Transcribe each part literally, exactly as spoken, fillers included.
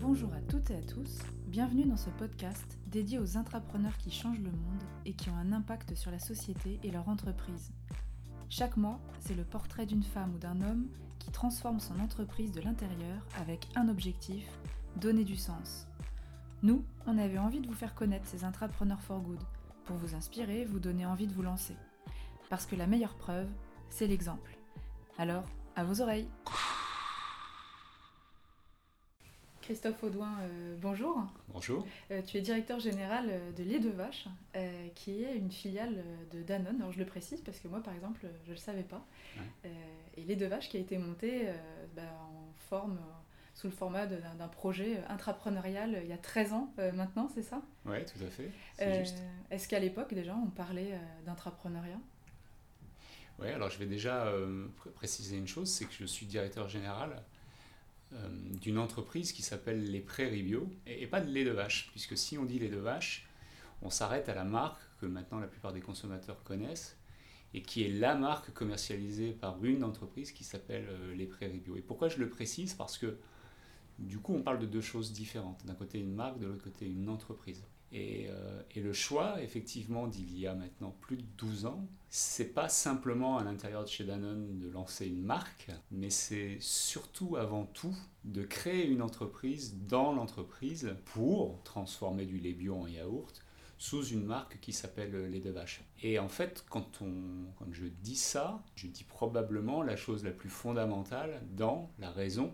Bonjour à toutes et à tous, bienvenue dans ce podcast dédié aux intrapreneurs qui changent le monde et qui ont un impact sur la société et leur entreprise. Chaque mois, c'est le portrait d'une femme ou d'un homme qui transforme son entreprise de l'intérieur avec un objectif, donner du sens. Nous, on avait envie de vous faire connaître ces intrapreneurs for good, pour vous inspirer, vous donner envie de vous lancer. Parce que la meilleure preuve, c'est l'exemple. Alors, à vos oreilles! Christophe Audouin, euh, bonjour. Bonjour. Euh, tu es directeur général de Les deux Vaches, euh, qui est une filiale de Danone. Alors je le précise parce que moi, par exemple, je ne le savais pas. Ouais. Euh, et Les deux Vaches qui a été montée euh, bah, en forme, euh, sous le format de, d'un projet intrapreneurial euh, il y a treize ans euh, maintenant, c'est ça ? Oui, tout à fait. C'est euh, juste. Est-ce qu'à l'époque, déjà, on parlait euh, d'intrapreneuriat ? Oui, alors je vais déjà euh, pr- préciser une chose, c'est que je suis directeur général d'une entreprise qui s'appelle Les Prés Rient Bio et pas de lait de vache, puisque si on dit lait de vache, on s'arrête à la marque que maintenant la plupart des consommateurs connaissent et qui est la marque commercialisée par une entreprise qui s'appelle Les Prés Rient Bio. Et pourquoi je le précise ? Parce que du coup on parle de deux choses différentes, d'un côté une marque, de l'autre côté une entreprise. Et, euh, et le choix, effectivement, d'il y a maintenant plus de douze ans, c'est pas simplement à l'intérieur de chez Danone de lancer une marque, mais c'est surtout avant tout de créer une entreprise dans l'entreprise pour transformer du lait bio en yaourt sous une marque qui s'appelle Les deux Vaches. Et en fait, quand, on, quand je dis ça, je dis probablement la chose la plus fondamentale dans la raison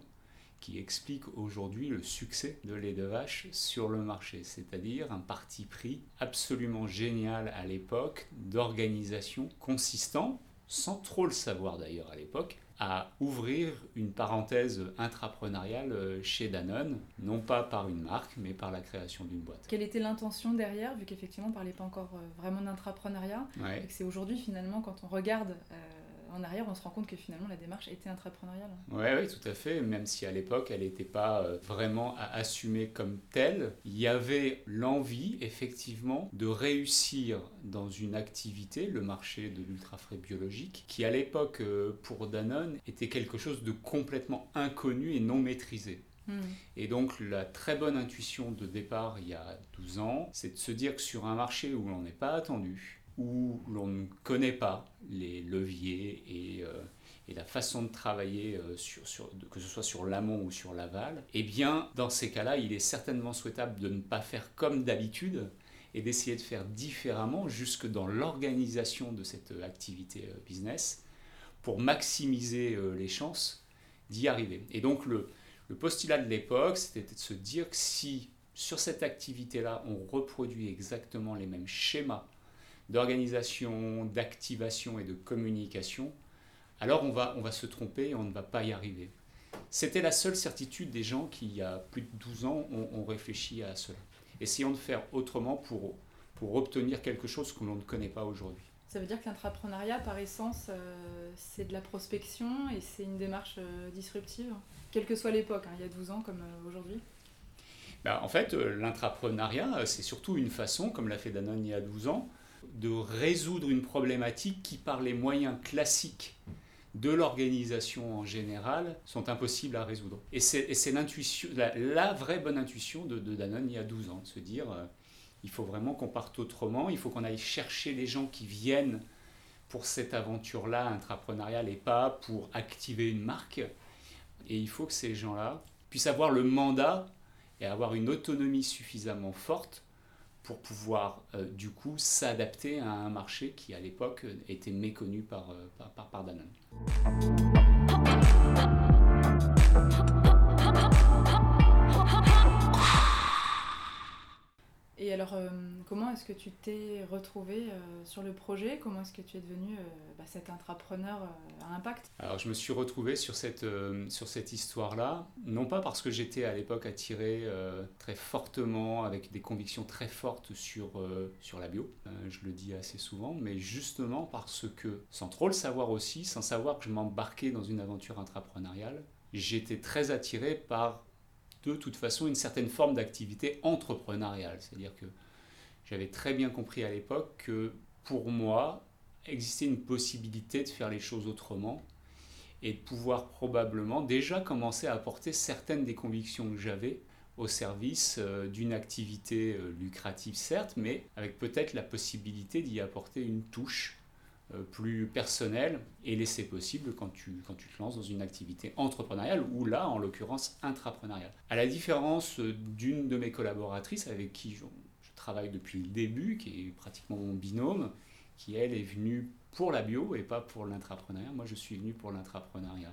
qui explique aujourd'hui le succès de Les deux Vaches sur le marché, c'est-à-dire un parti pris absolument génial à l'époque d'organisation consistant, sans trop le savoir d'ailleurs à l'époque, à ouvrir une parenthèse intrapreneuriale chez Danone, non pas par une marque, mais par la création d'une boîte. Quelle était l'intention derrière, vu qu'effectivement on ne parlait pas encore vraiment d'intrapreneuriat, ouais. Et que c'est aujourd'hui finalement quand on regarde... Euh, En arrière, on se rend compte que finalement la démarche était intrapreneuriale. Oui, oui, tout à fait. Même si à l'époque, elle n'était pas vraiment à assumer comme telle, il y avait l'envie, effectivement, de réussir dans une activité, le marché de l'ultra-frais biologique, qui à l'époque, pour Danone, était quelque chose de complètement inconnu et non maîtrisé. Mmh. Et donc, la très bonne intuition de départ, il y a douze ans, c'est de se dire que sur un marché où l'on n'est pas attendu, où l'on ne connaît pas les leviers et, euh, et la façon de travailler, euh, sur, sur, que ce soit sur l'amont ou sur l'aval, eh bien, dans ces cas-là, il est certainement souhaitable de ne pas faire comme d'habitude et d'essayer de faire différemment jusque dans l'organisation de cette activité euh, business pour maximiser euh, les chances d'y arriver. Et donc, le, le postulat de l'époque, c'était de se dire que si, sur cette activité-là, on reproduit exactement les mêmes schémas d'organisation, d'activation et de communication, alors on va, on va se tromper et on ne va pas y arriver. C'était la seule certitude des gens qui, il y a plus de douze ans, ont, ont réfléchi à cela. Essayons de faire autrement pour, pour obtenir quelque chose que l'on ne connaît pas aujourd'hui. Ça veut dire que l'intrapreneuriat, par essence, euh, c'est de la prospection et c'est une démarche euh, disruptive, quelle que soit l'époque, hein, il y a douze ans comme euh, aujourd'hui. Ben, en fait, euh, l'intrapreneuriat, c'est surtout une façon, comme l'a fait Danone il y a douze ans, de résoudre une problématique qui, par les moyens classiques de l'organisation en général, sont impossibles à résoudre. Et c'est, et c'est l'intuition, la, la vraie bonne intuition de, de Danone il y a douze ans, de se dire euh, il faut vraiment qu'on parte autrement, il faut qu'on aille chercher les gens qui viennent pour cette aventure-là intrapreneuriale et pas pour activer une marque. Et il faut que ces gens-là puissent avoir le mandat et avoir une autonomie suffisamment forte pour pouvoir euh, du coup s'adapter à un marché qui à l'époque était méconnu par, euh, par, par, par Danone. Et alors euh, comment est-ce que tu t'es retrouvé euh, sur le projet ? Comment est-ce que tu es devenu euh, bah, cet intrapreneur euh, à impact ? Alors je me suis retrouvé sur cette, euh, sur cette histoire-là, non pas parce que j'étais à l'époque attiré euh, très fortement, avec des convictions très fortes sur, euh, sur la bio, euh, je le dis assez souvent, mais justement parce que, sans trop le savoir aussi, sans savoir que je m'embarquais dans une aventure intrapreneuriale, j'étais très attiré par... de toute façon une certaine forme d'activité entrepreneuriale. C'est-à-dire que j'avais très bien compris à l'époque que pour moi, existait une possibilité de faire les choses autrement et de pouvoir probablement déjà commencer à apporter certaines des convictions que j'avais au service d'une activité lucrative certes, mais avec peut-être la possibilité d'y apporter une touche plus personnelle et laisser possible quand tu, quand tu te lances dans une activité entrepreneuriale ou là en l'occurrence intrapreneuriale. À la différence d'une de mes collaboratrices avec qui je, je travaille depuis le début, qui est pratiquement mon binôme, qui elle est venue pour la bio et pas pour l'intrapreneuriat. Moi je suis venu pour l'intrapreneuriat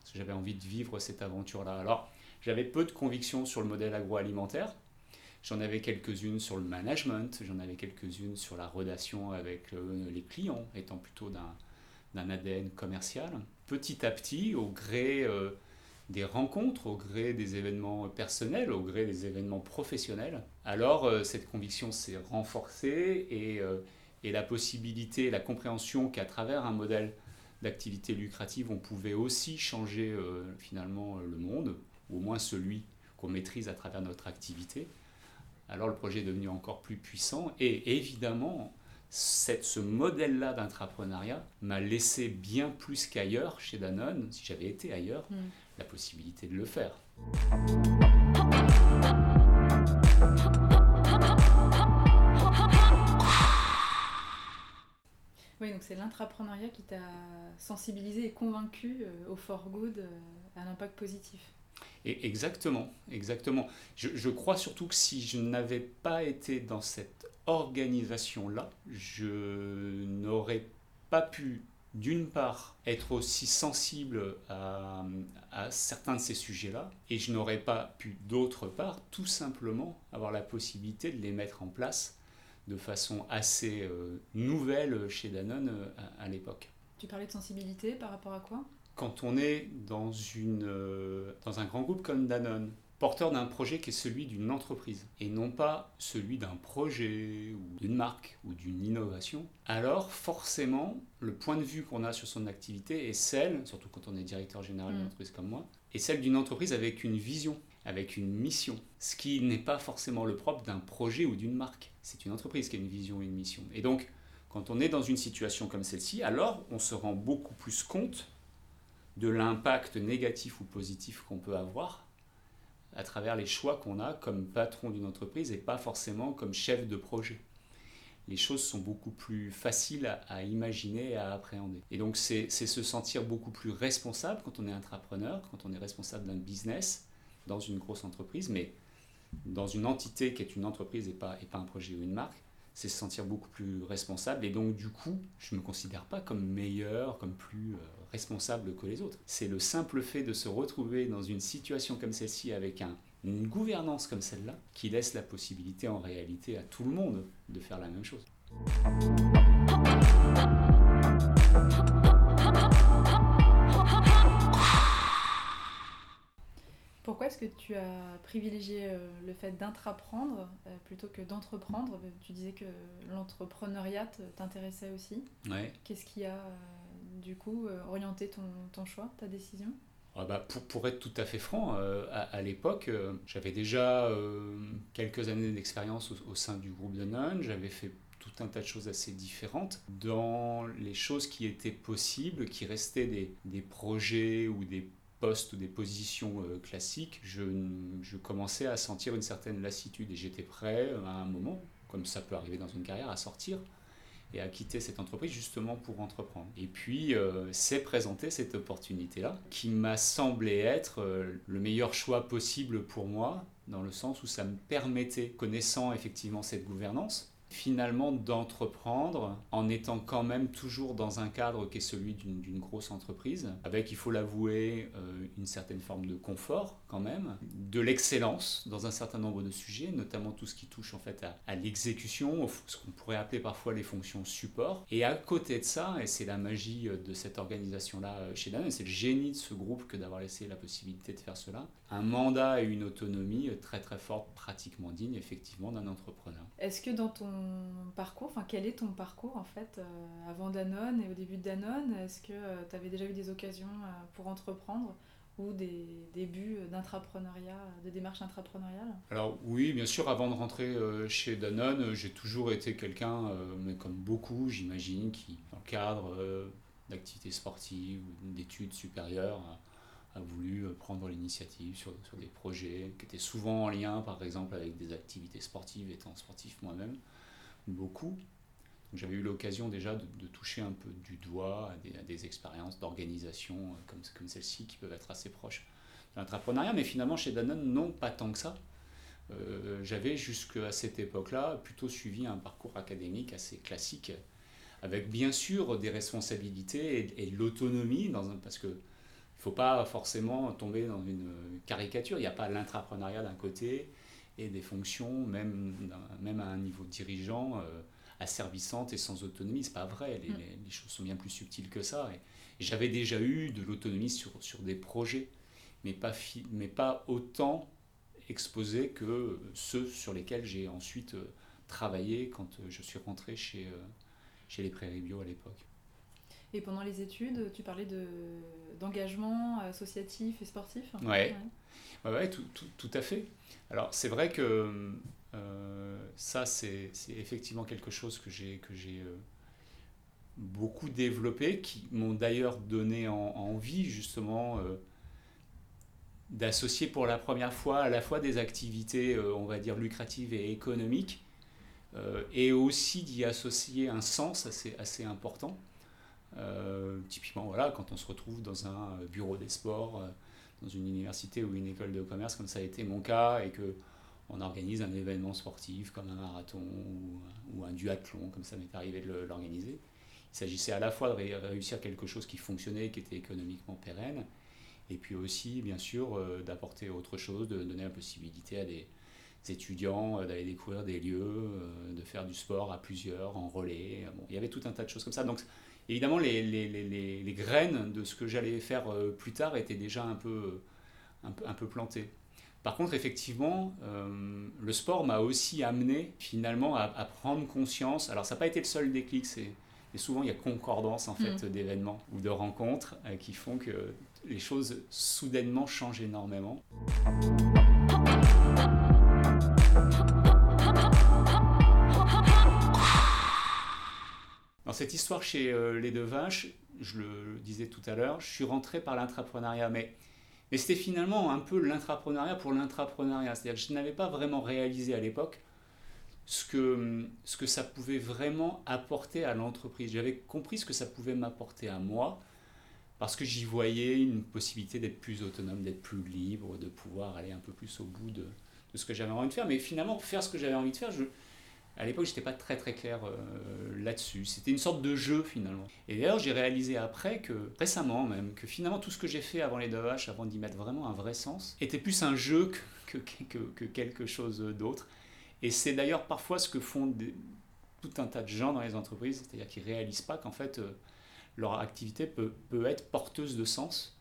parce que j'avais envie de vivre cette aventure-là. Alors j'avais peu de convictions sur le modèle agroalimentaire. J'en avais quelques-unes sur le management, j'en avais quelques-unes sur la relation avec le, les clients, étant plutôt d'un, d'un A D N commercial. Petit à petit, au gré euh, des rencontres, au gré des événements personnels, au gré des événements professionnels, alors euh, cette conviction s'est renforcée et, euh, et la possibilité, la compréhension qu'à travers un modèle d'activité lucrative, on pouvait aussi changer euh, finalement le monde, ou au moins celui qu'on maîtrise à travers notre activité. Alors le projet est devenu encore plus puissant et évidemment, cette, ce modèle-là d'intrapreneuriat m'a laissé bien plus qu'ailleurs chez Danone, si j'avais été ailleurs, mmh. la possibilité de le faire. Oui, donc c'est l'intrapreneuriat qui t'a sensibilisé et convaincu au for good, à l'impact positif. Et exactement, exactement. Je, je crois surtout que si je n'avais pas été dans cette organisation-là, je n'aurais pas pu, d'une part, être aussi sensible à, à certains de ces sujets-là, et je n'aurais pas pu, d'autre part, tout simplement avoir la possibilité de les mettre en place de façon assez euh, nouvelle chez Danone euh, à, à l'époque. Tu parlais de sensibilité par rapport à quoi ? Quand on est dans, une, euh, dans un grand groupe comme Danone, porteur d'un projet qui est celui d'une entreprise, et non pas celui d'un projet, ou d'une marque, ou d'une innovation, alors forcément, le point de vue qu'on a sur son activité est celle, surtout quand on est directeur général d'une entreprise comme moi, est celle d'une entreprise avec une vision, avec une mission. Ce qui n'est pas forcément le propre d'un projet ou d'une marque. C'est une entreprise qui a une vision et une mission. Et donc, quand on est dans une situation comme celle-ci, alors on se rend beaucoup plus compte de l'impact négatif ou positif qu'on peut avoir à travers les choix qu'on a comme patron d'une entreprise et pas forcément comme chef de projet. Les choses sont beaucoup plus faciles à, à imaginer et à appréhender. Et donc c'est, c'est se sentir beaucoup plus responsable quand on est intrapreneur, quand on est responsable d'un business dans une grosse entreprise, mais dans une entité qui est une entreprise et pas, et pas un projet ou une marque, c'est se sentir beaucoup plus responsable et donc du coup, je ne me considère pas comme meilleur, comme plus euh, responsable que les autres. C'est le simple fait de se retrouver dans une situation comme celle-ci avec un, une gouvernance comme celle-là qui laisse la possibilité en réalité à tout le monde de faire la même chose. Pourquoi est-ce que tu as privilégié le fait d'intraprendre plutôt que d'entreprendre ? Tu disais que l'entrepreneuriat t'intéressait aussi. Ouais. Qu'est-ce qui a, du coup, orienté ton, ton choix, ta décision ? ah bah pour, pour être tout à fait franc, euh, à, à l'époque, euh, j'avais déjà euh, quelques années d'expérience au, au sein du groupe Danone. J'avais fait tout un tas de choses assez différentes. Dans les choses qui étaient possibles, qui restaient des, des projets ou des postes ou des positions classiques, je, je commençais à sentir une certaine lassitude et j'étais prêt à un moment, comme ça peut arriver dans une carrière, à sortir et à quitter cette entreprise justement pour entreprendre. Et puis euh, s'est présentée cette opportunité-là qui m'a semblé être euh, le meilleur choix possible pour moi, dans le sens où ça me permettait, connaissant effectivement cette gouvernance, finalement d'entreprendre en étant quand même toujours dans un cadre qui est celui d'une, d'une grosse entreprise, avec, il faut l'avouer, euh, une certaine forme de confort quand même, de l'excellence dans un certain nombre de sujets, notamment tout ce qui touche en fait à, à l'exécution, ce qu'on pourrait appeler parfois les fonctions support. Et à côté de ça, et c'est la magie de cette organisation-là chez Danone, c'est le génie de ce groupe que d'avoir laissé la possibilité de faire cela, un mandat et une autonomie très très forte, pratiquement digne effectivement d'un entrepreneur. Est-ce que dans ton parcours, enfin quel est ton parcours en fait euh, avant Danone et au début de Danone, est-ce que euh, tu avais déjà eu des occasions euh, pour entreprendre ou des débuts d'intrapreneuriat, de démarche intrapreneuriale ? Alors oui, bien sûr, avant de rentrer euh, chez Danone, j'ai toujours été quelqu'un, euh, mais comme beaucoup j'imagine, qui dans le cadre euh, d'activités sportives ou d'études supérieures, a voulu prendre l'initiative sur, sur des projets qui étaient souvent en lien, par exemple, avec des activités sportives, étant sportif moi-même, beaucoup. Donc, j'avais eu l'occasion déjà de, de toucher un peu du doigt à des, à des expériences d'organisation comme, comme celle-ci qui peuvent être assez proches de l'entrepreneuriat, mais finalement, chez Danone, non, pas tant que ça. Euh, j'avais jusqu'à cette époque-là plutôt suivi un parcours académique assez classique, avec bien sûr des responsabilités et, et l'autonomie, dans un, parce que il ne faut pas forcément tomber dans une caricature. Il n'y a pas l'intrapreneuriat d'un côté et des fonctions, même, même à un niveau dirigeant, euh, asservissantes et sans autonomie. Ce n'est pas vrai. Les, les, les choses sont bien plus subtiles que ça. Et, et j'avais déjà eu de l'autonomie sur, sur des projets, mais pas, fi, mais pas autant exposé que ceux sur lesquels j'ai ensuite euh, travaillé quand euh, je suis rentré chez, euh, chez les Prés Rient Bio à l'époque. Et pendant les études, tu parlais de, d'engagement associatif et sportif. Oui, ouais. Ouais, ouais, tout, tout, tout à fait. Alors, c'est vrai que euh, ça, c'est, c'est effectivement quelque chose que j'ai, que j'ai euh, beaucoup développé, qui m'ont d'ailleurs donné en, envie, justement, euh, d'associer pour la première fois à la fois des activités, euh, on va dire, lucratives et économiques, euh, et aussi d'y associer un sens assez, assez important. Euh, typiquement, voilà, quand on se retrouve dans un bureau des sports, euh, dans une université ou une école de commerce, comme ça a été mon cas, et qu'on organise un événement sportif comme un marathon ou, ou un duathlon, comme ça m'est arrivé de le, l'organiser. Il s'agissait à la fois de ré- réussir quelque chose qui fonctionnait, qui était économiquement pérenne, et puis aussi, bien sûr, euh, d'apporter autre chose, de donner la possibilité à des, des étudiants euh, d'aller découvrir des lieux, euh, de faire du sport à plusieurs, en relais. Bon, il y avait tout un tas de choses comme ça. Donc, évidemment, les, les, les, les graines de ce que j'allais faire plus tard étaient déjà un peu, un peu, un peu plantées. Par contre, effectivement, euh, le sport m'a aussi amené finalement à, à prendre conscience. Alors, ça n'a pas été le seul déclic, c'est, mais souvent il y a concordance en fait, mmh. d'événements ou de rencontres euh, qui font que les choses soudainement changent énormément. Dans cette histoire chez euh, Les deux Vaches, je le disais tout à l'heure, je suis rentré par l'intrapreneuriat, mais, mais c'était finalement un peu l'intrapreneuriat pour l'intrapreneuriat. C'est-à-dire que je n'avais pas vraiment réalisé à l'époque ce que, ce que ça pouvait vraiment apporter à l'entreprise. J'avais compris ce que ça pouvait m'apporter à moi, parce que j'y voyais une possibilité d'être plus autonome, d'être plus libre, de pouvoir aller un peu plus au bout de, de ce que j'avais envie de faire. Mais finalement, faire ce que j'avais envie de faire, je... à l'époque, je n'étais pas très très clair euh, là-dessus. C'était une sorte de jeu, finalement. Et d'ailleurs, j'ai réalisé après, que récemment même, que finalement, tout ce que j'ai fait avant les deux vaches, avant d'y mettre vraiment un vrai sens, était plus un jeu que, que, que, que quelque chose d'autre. Et c'est d'ailleurs parfois ce que font des, tout un tas de gens dans les entreprises, c'est-à-dire qu'ils ne réalisent pas qu'en fait, euh, leur activité peut, peut être porteuse de sens,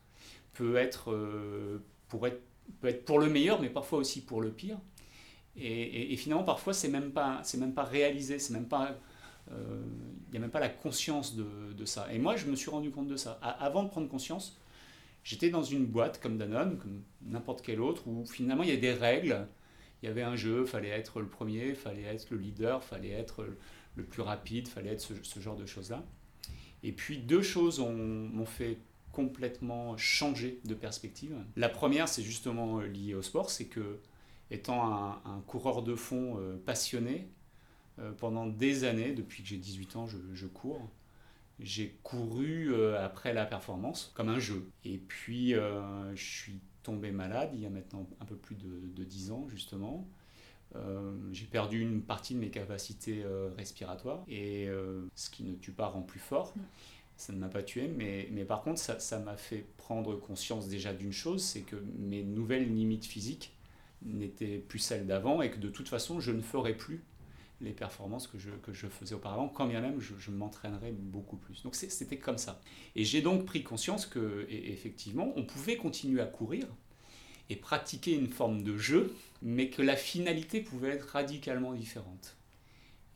peut être, euh, pour être, peut être pour le meilleur, mais parfois aussi pour le pire. Et, et, et finalement, parfois, c'est même pas, c'est même pas réalisé, c'est même pas, il euh, n'y a même pas la conscience de, de ça. Et moi, je me suis rendu compte de ça. A, avant de prendre conscience, j'étais dans une boîte comme Danone, comme n'importe quelle autre, où finalement, il y a des règles, il y avait un jeu, il fallait être le premier, il fallait être le leader, il fallait être le plus rapide, il fallait être ce, ce genre de choses-là. Et puis, deux choses ont, m'ont fait complètement changer de perspective. La première, c'est justement lié au sport, c'est que étant un, un coureur de fond euh, passionné, euh, pendant des années, depuis que j'ai dix-huit ans, je, je cours. J'ai couru euh, après la performance, comme un jeu. Et puis, euh, je suis tombé malade il y a maintenant un peu plus de, de dix ans, justement. Euh, j'ai perdu une partie de mes capacités euh, respiratoires. Et euh, ce qui ne tue pas rend plus fort. Ça ne m'a pas tué, mais, mais par contre, ça, ça m'a fait prendre conscience déjà d'une chose, c'est que mes nouvelles limites physiques n'était plus celle d'avant et que de toute façon je ne ferais plus les performances que je, que je faisais auparavant, quand bien même je, je m'entraînerais beaucoup plus. Donc c'est, c'était comme ça. Et j'ai donc pris conscience que, et, effectivement, on pouvait continuer à courir et pratiquer une forme de jeu, mais que la finalité pouvait être radicalement différente.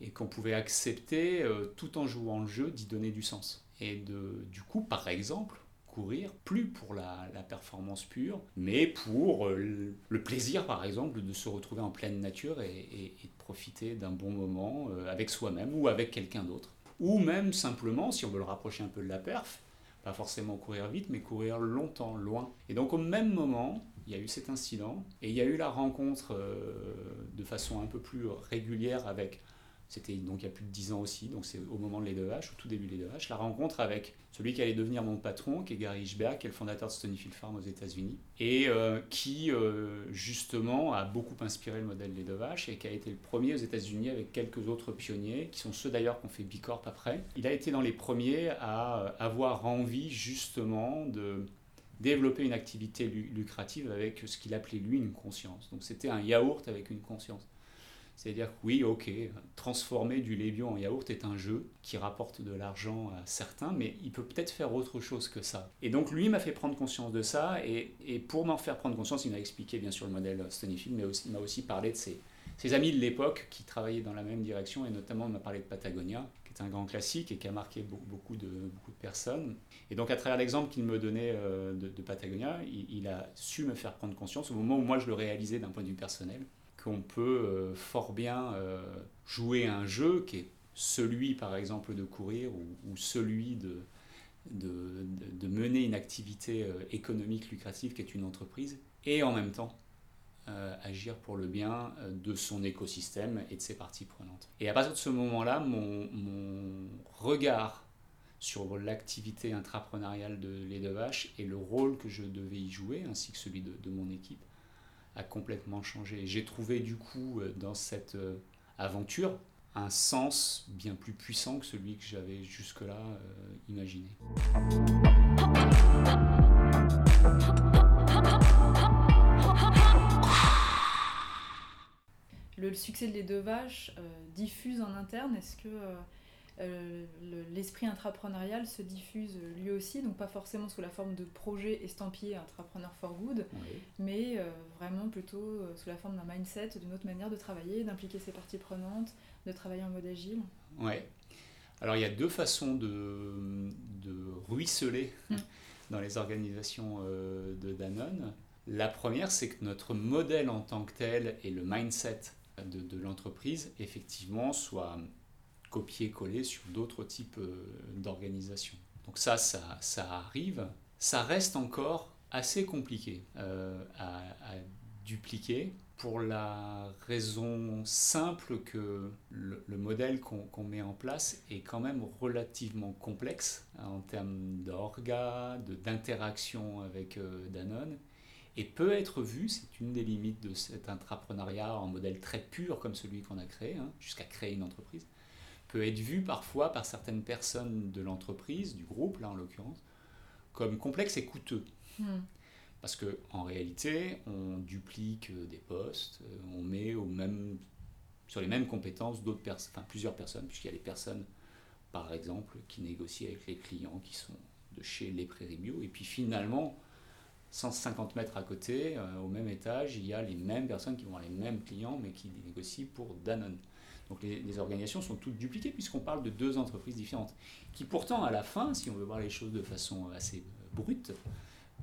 Et qu'on pouvait accepter, euh, tout en jouant le jeu, d'y donner du sens. Et de, du coup, par exemple, courir, plus pour la, la performance pure, mais pour euh, le plaisir, par exemple, de se retrouver en pleine nature et, et, et de profiter d'un bon moment euh, avec soi-même ou avec quelqu'un d'autre. Ou même simplement, si on veut le rapprocher un peu de la perf, pas forcément courir vite, mais courir longtemps, loin. Et donc au même moment, il y a eu cet incident, et il y a eu la rencontre euh, de façon un peu plus régulière avec, c'était donc il y a plus de dix ans aussi, donc c'est au moment de Les deux Vaches, au tout début de Les deux Vaches, la rencontre avec celui qui allait devenir mon patron, qui est Gary Hichberg, qui est le fondateur de Stonyfield Farm aux États-Unis, et euh, qui euh, justement a beaucoup inspiré le modèle Les deux Vaches, et qui a été le premier aux États-Unis avec quelques autres pionniers, qui sont ceux d'ailleurs qu'on fait Bicorp après. Il a été dans les premiers à avoir envie justement de développer une activité lucrative avec ce qu'il appelait lui une conscience. Donc c'était un yaourt avec une conscience. C'est-à-dire que oui, ok, transformer du lait bio en yaourt est un jeu qui rapporte de l'argent à certains, mais il peut peut-être faire autre chose que ça. Et donc lui m'a fait prendre conscience de ça, et, et pour m'en faire prendre conscience, il m'a expliqué bien sûr le modèle Stonyfield, mais aussi, il m'a aussi parlé de ses, ses amis de l'époque qui travaillaient dans la même direction, et notamment il m'a parlé de Patagonia, qui est un grand classique et qui a marqué beaucoup de, beaucoup de personnes. Et donc à travers l'exemple qu'il me donnait de, de Patagonia, il, il a su me faire prendre conscience au moment où moi je le réalisais d'un point de vue personnel, qu'on peut fort bien jouer un jeu qui est celui, par exemple, de courir ou celui de, de, de mener une activité économique lucrative qui est une entreprise, et en même temps euh, agir pour le bien de son écosystème et de ses parties prenantes. Et à partir de ce moment-là, mon, mon regard sur l'activité intrapreneuriale de Les deux Vaches et le rôle que je devais y jouer, ainsi que celui de, de mon équipe, a complètement changé. J'ai trouvé du coup dans cette aventure un sens bien plus puissant que celui que j'avais jusque-là euh, imaginé. Le succès de Les deux Vaches euh, diffuse en interne. Est-ce que euh, euh, le, l'esprit intrapreneurial se diffuse lui aussi, donc pas forcément sous la forme de projets estampillés Intrapreneur for Good, oui. mais euh, vraiment plutôt euh, sous la forme d'un mindset, d'une autre manière de travailler, d'impliquer ses parties prenantes, de travailler en mode agile? Oui. Alors il y a deux façons de, de ruisseler mmh. dans les organisations euh, de Danone. La première, c'est que notre modèle en tant que tel et le mindset de, de l'entreprise, effectivement, soit copier-coller sur d'autres types d'organisations. Donc ça, ça, ça arrive. Ça reste encore assez compliqué euh, à, à dupliquer pour la raison simple que le, le modèle qu'on, qu'on met en place est quand même relativement complexe hein, en termes d'orga, de, d'interaction avec euh, Danone. Et peut être vu, c'est une des limites de cet intrapreneuriat en modèle très pur comme celui qu'on a créé, hein, jusqu'à créer une entreprise, peut être vu parfois par certaines personnes de l'entreprise, du groupe là en l'occurrence, comme complexe et coûteux. Mmh. Parce qu'en réalité, on duplique des postes, on met au même, sur les mêmes compétences d'autres personnes, enfin plusieurs personnes, puisqu'il y a les personnes, par exemple, qui négocient avec les clients qui sont de chez Les Prés Rient Bio, et puis finalement, cent cinquante mètres à côté, euh, au même étage, il y a les mêmes personnes qui vont avoir les mêmes clients, mais qui négocient pour Danone. Donc les, les organisations sont toutes dupliquées, puisqu'on parle de deux entreprises différentes, qui pourtant, à la fin, si on veut voir les choses de façon assez brute,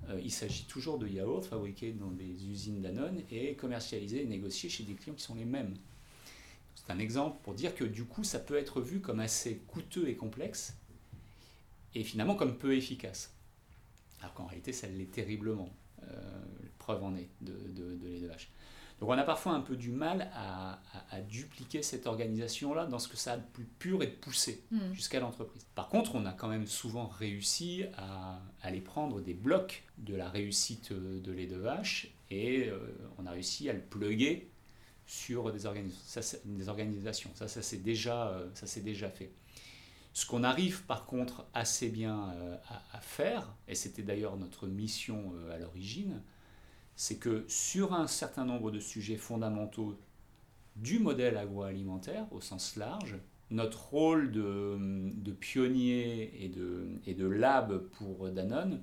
euh, il s'agit toujours de yaourts fabriqués dans des usines Danone et commercialisés et négociés chez des clients qui sont les mêmes. Donc c'est un exemple pour dire que du coup, ça peut être vu comme assez coûteux et complexe, et finalement comme peu efficace. Alors qu'en réalité, ça l'est terriblement. Euh, preuve en est de, de, de Les deux Vaches. Donc on a parfois un peu du mal à, à, à dupliquer cette organisation-là dans ce que ça a de plus pur et de poussé mmh. jusqu'à l'entreprise. Par contre, on a quand même souvent réussi à aller prendre des blocs de la réussite de Les deux Vaches et euh, on a réussi à le plugger sur des, organi- ça, des organisations. Ça, ça s'est déjà, euh, ça s'est déjà fait. Ce qu'on arrive par contre assez bien euh, à, à faire, et c'était d'ailleurs notre mission euh, à l'origine, c'est que sur un certain nombre de sujets fondamentaux du modèle agroalimentaire, au sens large, notre rôle de, de pionnier et de, et de lab pour Danone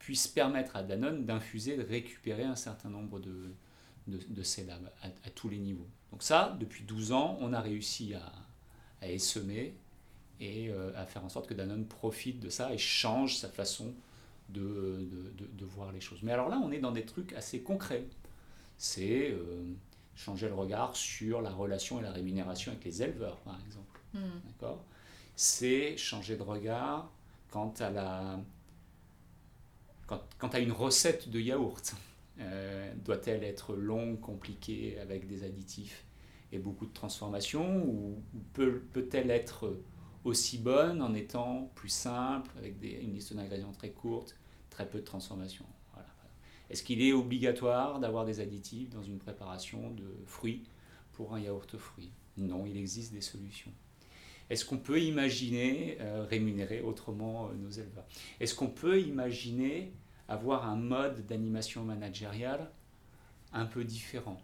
puisse permettre à Danone d'infuser, de récupérer un certain nombre de, de, de ces labs à, à tous les niveaux. Donc ça, depuis douze ans, on a réussi à, à essaimer et euh, à faire en sorte que Danone profite de ça et change sa façon de, de, de, de voir les choses. Mais alors là, on est dans des trucs assez concrets. C'est euh, changer le regard sur la relation et la rémunération avec les éleveurs, par exemple. Mmh. D'accord ? C'est changer de regard quant à la quand, quand tu as une recette de yaourt, euh, doit-elle être longue, compliquée, avec des additifs et beaucoup de transformations, ou peut, peut-elle être aussi bonne en étant plus simple, avec des, une liste d'ingrédients très courte, très peu de transformations? Voilà. Est-ce qu'il est obligatoire d'avoir des additifs dans une préparation de fruits pour un yaourt fruit? Non, il existe des solutions. Est-ce qu'on peut imaginer euh, rémunérer autrement euh, nos éleveurs? Est-ce qu'on peut imaginer avoir un mode d'animation managériale un peu différent,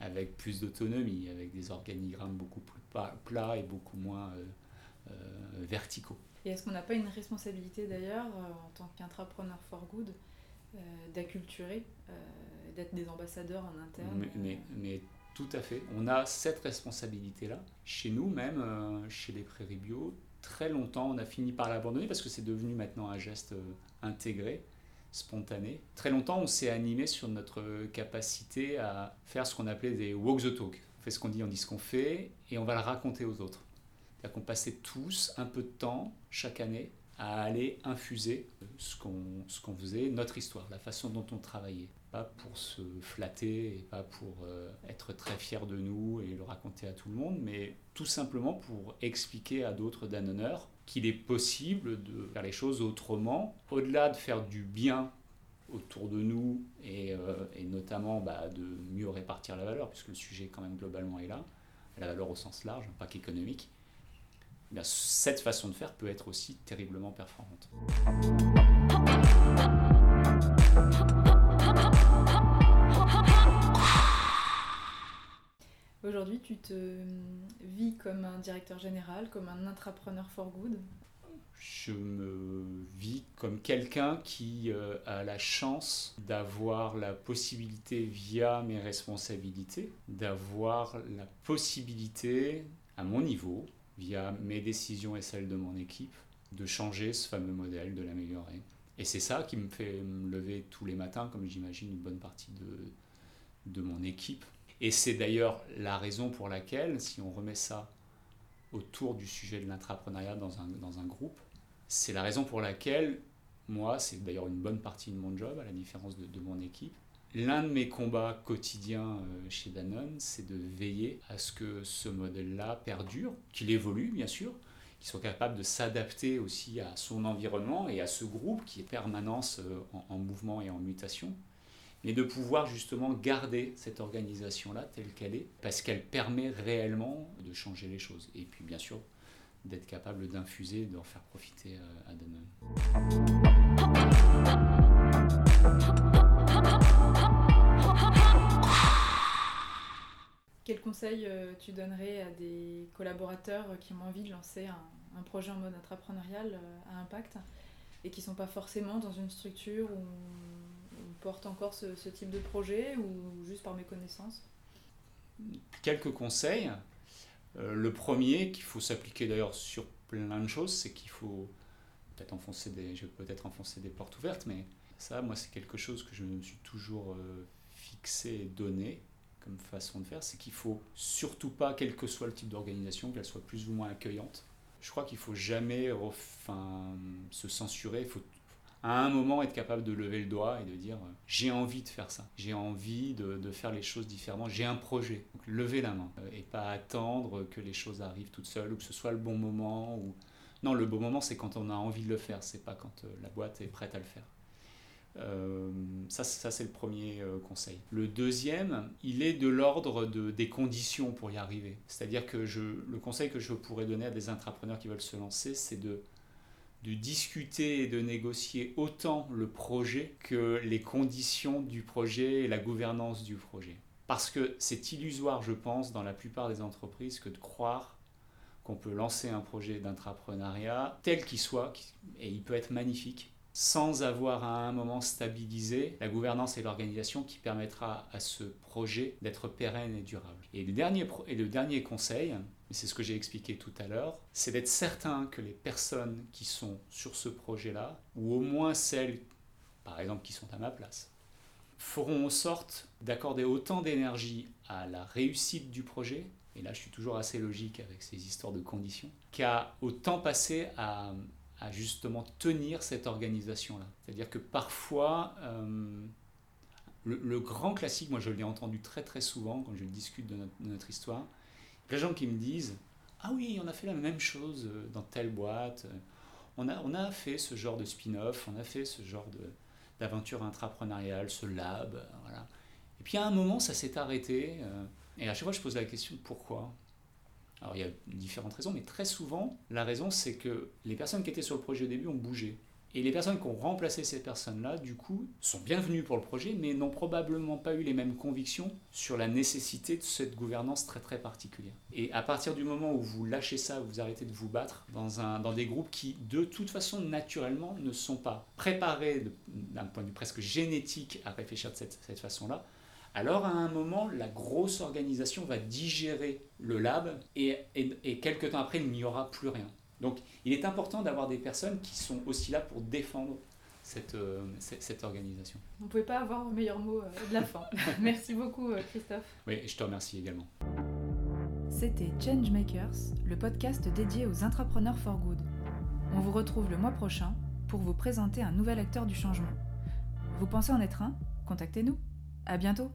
avec plus d'autonomie, avec des organigrammes beaucoup plus plats et beaucoup moins euh, euh, verticaux? Et est-ce qu'on n'a pas une responsabilité d'ailleurs, euh, en tant qu'intrapreneur for good, euh, d'acculturer, euh, d'être des ambassadeurs en interne? Mais, mais, mais tout à fait, on a cette responsabilité-là. Chez nous même, euh, chez les Prés Rient Bio, très longtemps on a fini par l'abandonner parce que c'est devenu maintenant un geste euh, intégré, spontané. Très longtemps on s'est animé sur notre capacité à faire ce qu'on appelait des walk the talk. On fait ce qu'on dit, on dit ce qu'on fait et on va le raconter aux autres. C'est-à-dire qu'on passait tous un peu de temps chaque année à aller infuser ce qu'on, ce qu'on faisait, notre histoire, la façon dont on travaillait. Pas pour se flatter et pas pour euh, être très fier de nous et le raconter à tout le monde, mais tout simplement pour expliquer à d'autres Danoneurs qu'il est possible de faire les choses autrement, au-delà de faire du bien autour de nous et, euh, et notamment bah, de mieux répartir la valeur, puisque le sujet quand même globalement est là, la valeur au sens large, pas qu'économique. Eh bien, cette façon de faire peut être aussi terriblement performante. Aujourd'hui, tu te vis comme un directeur général, comme un intrapreneur for good? Je me vis comme quelqu'un qui euh, a la chance d'avoir la possibilité, via mes responsabilités, d'avoir la possibilité, à mon niveau, via mes décisions et celles de mon équipe, de changer ce fameux modèle, de l'améliorer. Et c'est ça qui me fait me lever tous les matins, comme j'imagine une bonne partie de, de mon équipe. Et c'est d'ailleurs la raison pour laquelle, si on remet ça autour du sujet de l'intrapreneuriat dans un, dans un groupe, c'est la raison pour laquelle, moi, c'est d'ailleurs une bonne partie de mon job, à la différence de, de mon équipe, l'un de mes combats quotidiens chez Danone, c'est de veiller à ce que ce modèle-là perdure, qu'il évolue, bien sûr, qu'il soit capable de s'adapter aussi à son environnement et à ce groupe qui est en permanence en, en mouvement et en mutation. Mais de pouvoir justement garder cette organisation-là telle qu'elle est, parce qu'elle permet réellement de changer les choses. Et puis bien sûr, d'être capable d'infuser, d'en faire profiter à Danone. Quel conseil tu donnerais à des collaborateurs qui ont envie de lancer un, un projet en mode intrapreneurial à impact et qui ne sont pas forcément dans une structure où porte encore ce, ce type de projet ou juste par méconnaissance? Quelques conseils. Euh, le premier, qu'il faut s'appliquer d'ailleurs sur plein de choses, c'est qu'il faut peut-être enfoncer des, je vais peut-être enfoncer des portes ouvertes, mais ça, moi, c'est quelque chose que je me suis toujours euh, fixé et donné comme façon de faire, c'est qu'il faut surtout pas, quel que soit le type d'organisation, qu'elle soit plus ou moins accueillante. Je crois qu'il faut jamais enfin, se censurer, il faut à un moment être capable de lever le doigt et de dire euh, j'ai envie de faire ça, j'ai envie de, de faire les choses différemment, j'ai un projet. Donc levez la main euh, et pas attendre que les choses arrivent toutes seules ou que ce soit le bon moment. Ou... Non, le bon moment c'est quand on a envie de le faire, c'est pas quand euh, la boîte est prête à le faire. Euh, ça, ça c'est le premier euh, conseil. Le deuxième, il est de l'ordre de, des conditions pour y arriver. C'est-à-dire que je, le conseil que je pourrais donner à des intrapreneurs qui veulent se lancer, c'est de de discuter et de négocier autant le projet que les conditions du projet et la gouvernance du projet. Parce que c'est illusoire, je pense, dans la plupart des entreprises, que de croire qu'on peut lancer un projet d'intrapreneuriat tel qu'il soit, et il peut être magnifique, sans avoir à un moment stabilisé la gouvernance et l'organisation qui permettra à ce projet d'être pérenne et durable. Et le dernier, pro- et le dernier conseil, c'est ce que j'ai expliqué tout à l'heure, c'est d'être certain que les personnes qui sont sur ce projet-là, ou au moins celles, par exemple, qui sont à ma place, feront en sorte d'accorder autant d'énergie à la réussite du projet, et là je suis toujours assez logique avec ces histoires de conditions, qu'à au temps passé à... à justement tenir cette organisation-là. C'est-à-dire que parfois, euh, le, le grand classique, moi je l'ai entendu très très souvent quand je discute de notre, de notre histoire, les gens qui me disent « Ah oui, on a fait la même chose dans telle boîte, on a, on a fait ce genre de spin-off, on a fait ce genre de, d'aventure intrapreneuriale, ce lab, voilà. » Et puis à un moment, ça s'est arrêté, euh, et à chaque fois je pose la question « Pourquoi ?» Alors il y a différentes raisons, mais très souvent, la raison c'est que les personnes qui étaient sur le projet au début ont bougé. Et les personnes qui ont remplacé ces personnes-là, du coup, sont bienvenues pour le projet, mais n'ont probablement pas eu les mêmes convictions sur la nécessité de cette gouvernance très très particulière. Et à partir du moment où vous lâchez ça, vous arrêtez de vous battre dans, un, dans des groupes qui, de toute façon, naturellement, ne sont pas préparés de, d'un point de vue presque génétique à réfléchir de cette, cette façon-là, alors à un moment, la grosse organisation va digérer le lab et, et, et quelques temps après, il n'y aura plus rien. Donc il est important d'avoir des personnes qui sont aussi là pour défendre cette, euh, cette, cette organisation. Vous ne pouvez pas avoir un meilleur mot euh, de la fin. Merci beaucoup euh, Christophe. Oui, je te remercie également. C'était Changemakers, le podcast dédié aux intrapreneurs for good. On vous retrouve le mois prochain pour vous présenter un nouvel acteur du changement. Vous pensez en être un ? Contactez-nous. À bientôt.